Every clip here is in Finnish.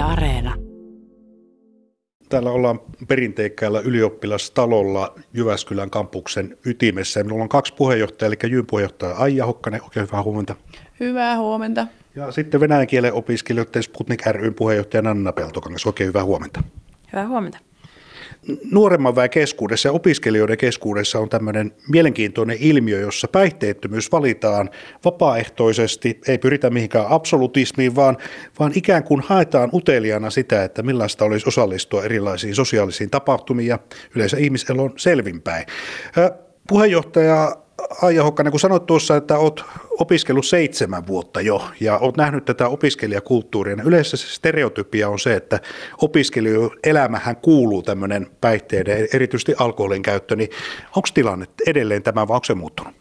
Yle Areena. Täällä ollaan perinteikkäällä ylioppilastalolla Jyväskylän kampuksen ytimessä. Minulla on kaksi puheenjohtajaa, eli JYN puheenjohtaja Aija Hokkanen. Oikein hyvää huomenta. Hyvää huomenta. Ja sitten venäjän kielen opiskelijoiden Sputnik ry:n puheenjohtaja Nanna Peltokangas. Oikein hyvää huomenta. Hyvää huomenta. Nuoremman väen keskuudessa ja opiskelijoiden keskuudessa on tämmöinen mielenkiintoinen ilmiö, jossa päihteettömyys valitaan vapaaehtoisesti, ei pyritä mihinkään absolutismiin, vaan ikään kuin haetaan uteliaana sitä, että millaista olisi osallistua erilaisiin sosiaalisiin tapahtumiin ja yleensä ihmiselon selvinpäin. Puheenjohtaja Aija Hokkanen, kun sanoit tuossa, että olet opiskellut 7 vuotta jo ja olet nähnyt tätä opiskelijakulttuuria, niin yleensä se stereotypia on se, että opiskelijoiden elämähän kuuluu tämmöinen päihteiden, erityisesti alkoholin käyttö, niin onko tilanne edelleen tämä vai onko se muuttunut?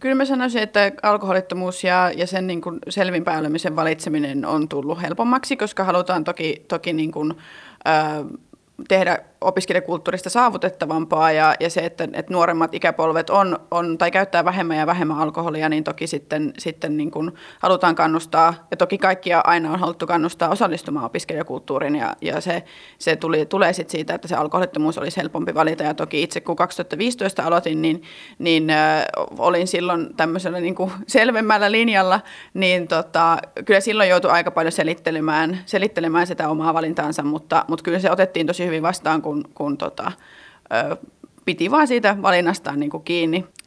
Kyllä mä sanoisin, että alkoholittomuus ja sen niin kuin selvinpäin olemisen valitseminen on tullut helpommaksi, koska halutaan toki niin kuin, tehdä opiskelijakulttuurista saavutettavampaa ja se, että nuoremmat ikäpolvet on tai käyttää vähemmän ja vähemmän alkoholia, niin toki sitten niin kuin halutaan kannustaa ja toki kaikkia aina on haluttu kannustaa osallistumaan opiskelijakulttuuriin ja se tulee sitten siitä, että se alkoholittomuus olisi helpompi valita ja toki itse kun 2015 aloitin, niin olin silloin tämmöisellä niin kuin selvemmällä linjalla, niin kyllä silloin joutui aika paljon selittelemään sitä omaa valintaansa, mutta kyllä se otettiin tosi hyvin vastaan, kun piti vaan siitä valinnastaan niin kuin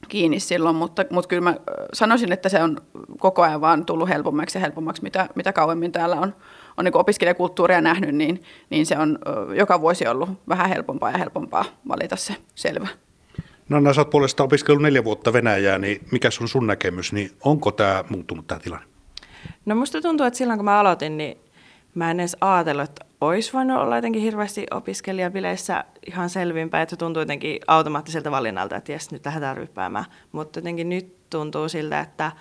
kiinni silloin, mutta kyllä mä sanoisin, että se on koko ajan vaan tullut helpommaksi ja helpommaksi, mitä kauemmin täällä on niin kuin opiskelijakulttuuria nähnyt, niin se on joka vuosi ollut vähän helpompaa ja helpompaa valita se selvä. Nanna, sä oot puolestaan opiskellut 4 vuotta Venäjää, niin mikä on sun näkemys, niin onko tämä muuttunut tämä tilanne? No musta tuntuu, että silloin kun mä aloitin, niin mä en edes ajatellut, että olisi voinut olla jotenkin hirveästi opiskelijabileissä ihan selvinpäin, että se tuntuu jotenkin automaattiselta valinnalta, että jes, nyt lähdetään ryppäämään. Mutta jotenkin nyt tuntuu siltä, että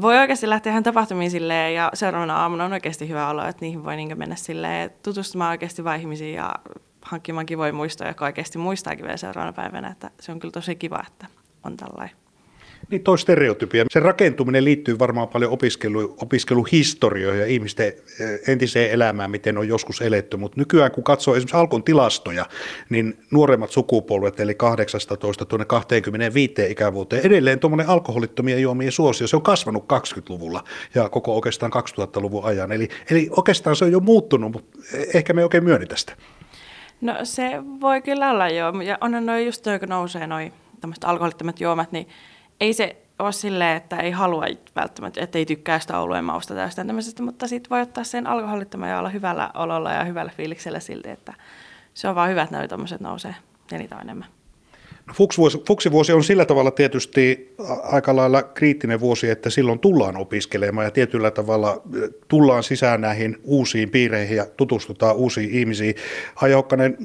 voi oikeasti lähteä ihan tapahtumiin silleen ja seuraavana aamuna on oikeasti hyvä olo, että niihin voi niin mennä silleen tutustumaan oikeasti vain ihmisiin ja hankkimaan kivoja muistoja, jotka oikeasti muistaakin vielä seuraavana päivänä, että se on kyllä tosi kiva, että on tällainen. Niin toi stereotypia. Sen rakentuminen liittyy varmaan paljon opiskeluhistorioihin ja ihmisten entiseen elämään, miten on joskus eletty, mutta nykyään kun katsoo esimerkiksi Alkon tilastoja, niin nuoremmat sukupolvet, eli 18-25 ikävuoteen, edelleen tuommoinen alkoholittomien juomien suosio, se on kasvanut 20-luvulla ja koko oikeastaan 2000-luvun ajan, eli oikeastaan se on jo muuttunut, mutta ehkä me ei oikein myönnetä sitä. No se voi kyllä olla joo, ja onhan noin just toi, kun nousee noin tämmöiset alkoholittomat juomat, niin ei se ole silleen, että ei halua välttämättä, että ei tykkää sitä oluen mausta tai sitä tämmöisestä, mutta sitten voi ottaa sen alkoholittoman ja olla hyvällä ololla ja hyvällä fiiliksellä silti, että se on vaan hyvä, että tommoset nousee ja niitä on enemmän. Fuksivuosi on sillä tavalla tietysti aika lailla kriittinen vuosi, että silloin tullaan opiskelemaan ja tietyllä tavalla tullaan sisään näihin uusiin piireihin ja tutustutaan uusiin ihmisiin. Aija Hokkanen,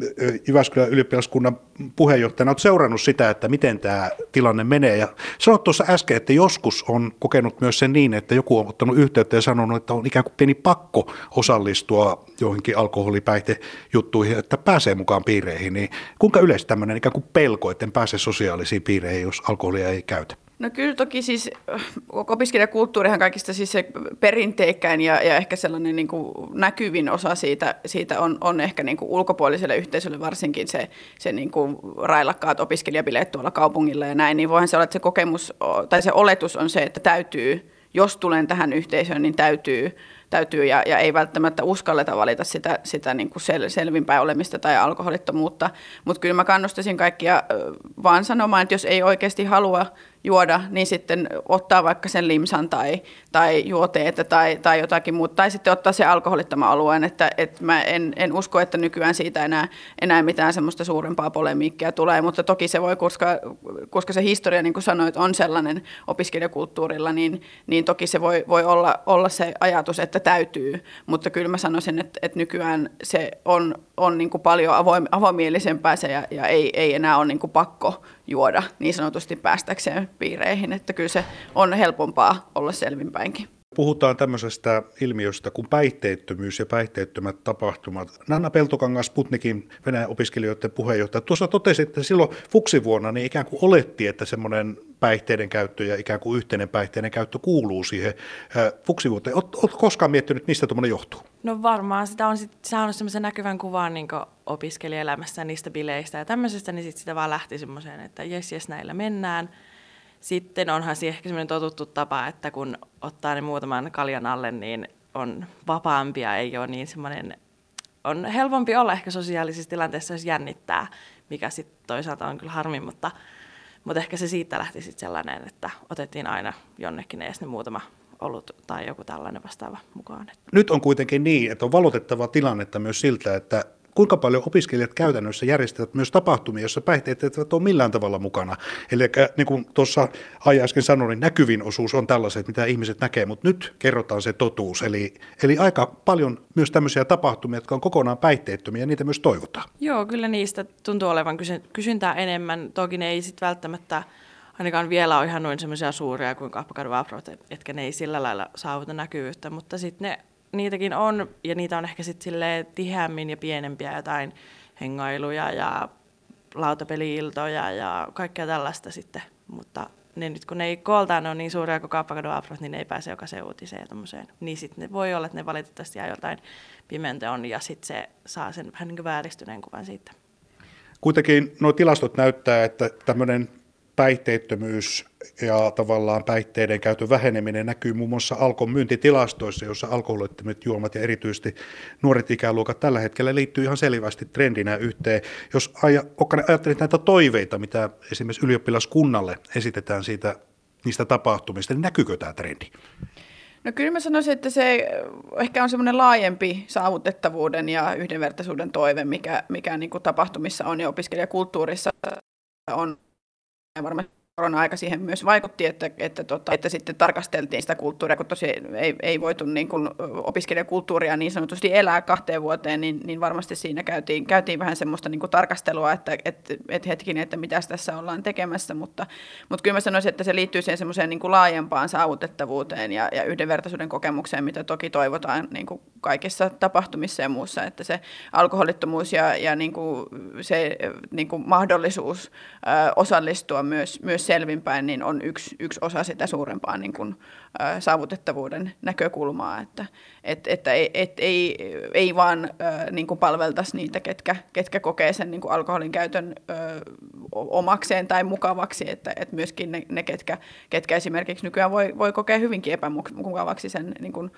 Jyväskylän ylioppilaskunnan puheenjohtajana, olet seurannut sitä, että miten tämä tilanne menee. Ja sanoit tuossa äsken, että joskus on kokenut myös sen niin, että joku on ottanut yhteyttä ja sanonut, että on ikään kuin pieni pakko osallistua johonkin alkoholipäihtejuttuihin, että pääsee mukaan piireihin. Niin kuinka yleensä tämmöinen ikään kuin pelko, että pääse sosiaalisiin piireihin, jos alkoholia ei käytä? No kyllä toki siis opiskelijakulttuurihan kaikista siis se perinteikkäin ja ehkä sellainen niin kuin näkyvin osa siitä on ehkä niin kuin ulkopuoliselle yhteisölle varsinkin se niin kuin railakkaat opiskelijabileet tuolla kaupungilla ja näin, niin voihan se olla, että se kokemus tai se oletus on se, että täytyy, jos tulen tähän yhteisöön, niin täytyy ja ei välttämättä uskalleta valita sitä niin kuin selvinpäin olemista tai alkoholittomuutta, mutta kyllä mä kannustaisin kaikkia vaan sanomaan, että jos ei oikeasti halua juoda, niin sitten ottaa vaikka sen limsan tai juoteetä tai jotakin muuta, tai sitten ottaa se alkoholittoman alueen, että mä en usko, että nykyään siitä enää mitään semmoista suurempaa polemiikkia tulee, mutta toki se voi, koska se historia, niin kuin sanoit, on sellainen opiskelijakulttuurilla, niin toki se voi olla se ajatus, että täytyy, mutta kyllä mä sanoisin, että nykyään se on niin kuin paljon avomielisempää se ja ei enää ole niin kuin pakko juoda niin sanotusti päästäkseen piireihin, että kyllä se on helpompaa olla selvinpäinkin. Puhutaan tämmöisestä ilmiöstä kuin päihteettömyys ja päihteettömät tapahtumat. Nanna Peltokangas, Sputnikin Venäjän opiskelijoiden puheenjohtaja, tuossa totesi, että silloin fuksivuonna niin ikään kuin olettiin, että semmoinen päihteiden käyttö ja ikään kuin yhteinen päihteiden käyttö kuuluu siihen fuksivuoteen. Oletko koskaan miettinyt, mistä tuommoinen johtuu? No varmaan sitä on sit saanut semmoisen näkyvän kuvan niin opiskelijaelämässä niistä bileistä ja tämmöisestä, niin sit sitä vaan lähti semmoiseen, että jes näillä mennään. Sitten onhan siihen ehkä semmoinen totuttu tapa, että kun ottaa ne muutaman kaljan alle, niin on vapaampia, ei ole niin semmoinen, on helpompi olla ehkä sosiaalisessa tilanteessa, jos jännittää, mikä sitten toisaalta on kyllä harmi, mutta ehkä se siitä lähti sitten sellainen, että otettiin aina jonnekin edes ne muutama ollut tai joku tällainen vastaava mukaan. Nyt on kuitenkin niin, että on valotettava tilannetta myös siltä, että kuinka paljon opiskelijat käytännössä järjestävät myös tapahtumia, joissa päihteet eivät ole millään tavalla mukana. Eli niin kuin tuossa Aija äsken sanoi, niin näkyvin osuus on tällaiset, mitä ihmiset näkee, mutta nyt kerrotaan se totuus. Eli aika paljon myös tämmöisiä tapahtumia, jotka on kokonaan päihteettömiä, ja niitä myös toivotaan. Joo, kyllä niistä tuntuu olevan kysyntää enemmän. Toki ne ei sitten välttämättä ainakaan vielä ole ihan noin semmoisia suuria kuin Kahpakadun afrot, etkä ne ei sillä lailla saavuta näkyvyyttä, mutta sitten ne niitäkin on, ja niitä on ehkä sitten silleen tiheämmin ja pienempiä jotain hengailuja ja lautapeli-iltoja ja kaikkea tällaista sitten, mutta ne nyt kun ne ei kooltaan ole niin suuria kuin Kahpakadun afrot, niin ne ei pääse jokaiseen uutiseen ja tommoseen. Niin sitten ne voi olla, että ne valitettavasti jää jotain pimentoon ja sitten se saa sen vähän niin kuin vääristyneen kuvan siitä. Kuitenkin nuo tilastot näyttää, että tämmöinen päihteettömyys ja tavallaan päihteiden käytön väheneminen näkyy muun muassa Alkon myyntitilastoissa, joissa alkoholittomat juomat ja erityisesti nuoret ikäluokat tällä hetkellä liittyy ihan selvästi trendinä yhteen. Jos Aija Hokkanen, ajattelet näitä toiveita, mitä esimerkiksi ylioppilaskunnalle esitetään siitä, niistä tapahtumista, niin näkyykö tämä trendi? No kyllä mä sanoisin, että se ehkä on semmoinen laajempi saavutettavuuden ja yhdenvertaisuuden toive, mikä niin kuin tapahtumissa on ja opiskelijakulttuurissa on. Ja varmasti korona-aika siihen myös vaikutti, että sitten tarkasteltiin sitä kulttuuria, kun tosiaan ei voitu niin kuin opiskelijakulttuuria niin sanotusti elää 2 vuoteen, niin varmasti siinä käytiin vähän semmoista niin kuin tarkastelua, että mitäs tässä ollaan tekemässä, mutta kyllä mä sanoisin, että se liittyy siihen semmoiseen niin kuin laajempaan saavutettavuuteen ja yhdenvertaisuuden kokemukseen, mitä toki toivotaan niin kuin kaikissa tapahtumissa ja muussa, että se alkoholittomuus ja niin kuin se niin kuin mahdollisuus osallistua myös selvinpäin, niin on yksi osa sitä suurempaa niin kuin, saavutettavuuden näkökulmaa, että ei vaan niin kuin palveltaisi niitä, ketkä kokee sen niin kuin alkoholin käytön omakseen tai mukavaksi, että myöskin ne ketkä esimerkiksi nykyään voi kokea hyvinkin epämukavaksi sen niin kuin,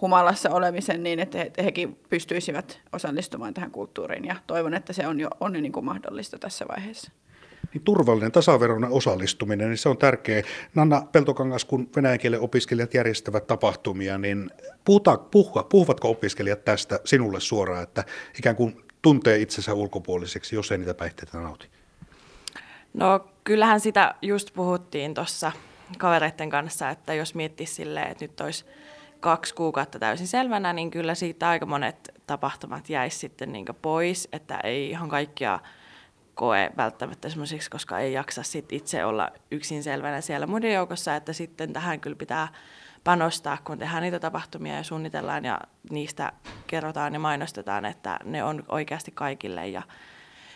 humalassa olemisen, niin että hekin pystyisivät osallistumaan tähän kulttuuriin, ja toivon, että se on jo niin kuin mahdollista tässä vaiheessa. Niin turvallinen tasaveroinen osallistuminen, niin se on tärkeää. Nanna Peltokangas, kun venäjän kielen opiskelijat järjestävät tapahtumia, niin puhuvatko opiskelijat tästä sinulle suoraan, että ikään kuin tuntee itsensä ulkopuoliseksi, jos ei niitä päihteitä nauti? No kyllähän sitä just puhuttiin tuossa kavereiden kanssa, että jos miettisi silleen, että nyt olisi 2 kuukautta täysin selvänä, niin kyllä siitä aika monet tapahtumat jäisi sitten niin kuin pois, että ei ihan kaikkia koe välttämättä semmoisiksi, koska ei jaksa sit itse olla yksin selvänä siellä muiden joukossa, että sitten tähän kyllä pitää panostaa, kun tehdään niitä tapahtumia ja suunnitellaan ja niistä kerrotaan ja mainostetaan, että ne on oikeasti kaikille. Ja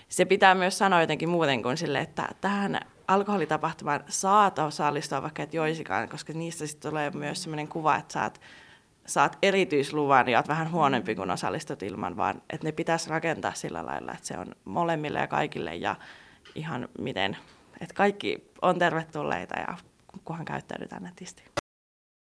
se pitää myös sanoa jotenkin muuten kuin sille, että tähän alkoholitapahtumaan saat osallistua vaikka et joisikaan, koska niistä sitten tulee myös semmoinen kuva, että saat erityisluvan ja oot vähän huonompi kuin osallistut ilman, vaan että ne pitäisi rakentaa sillä lailla, että se on molemmille ja kaikille ja ihan miten, että kaikki on tervetulleita ja kunhan käyttäydytään netisti.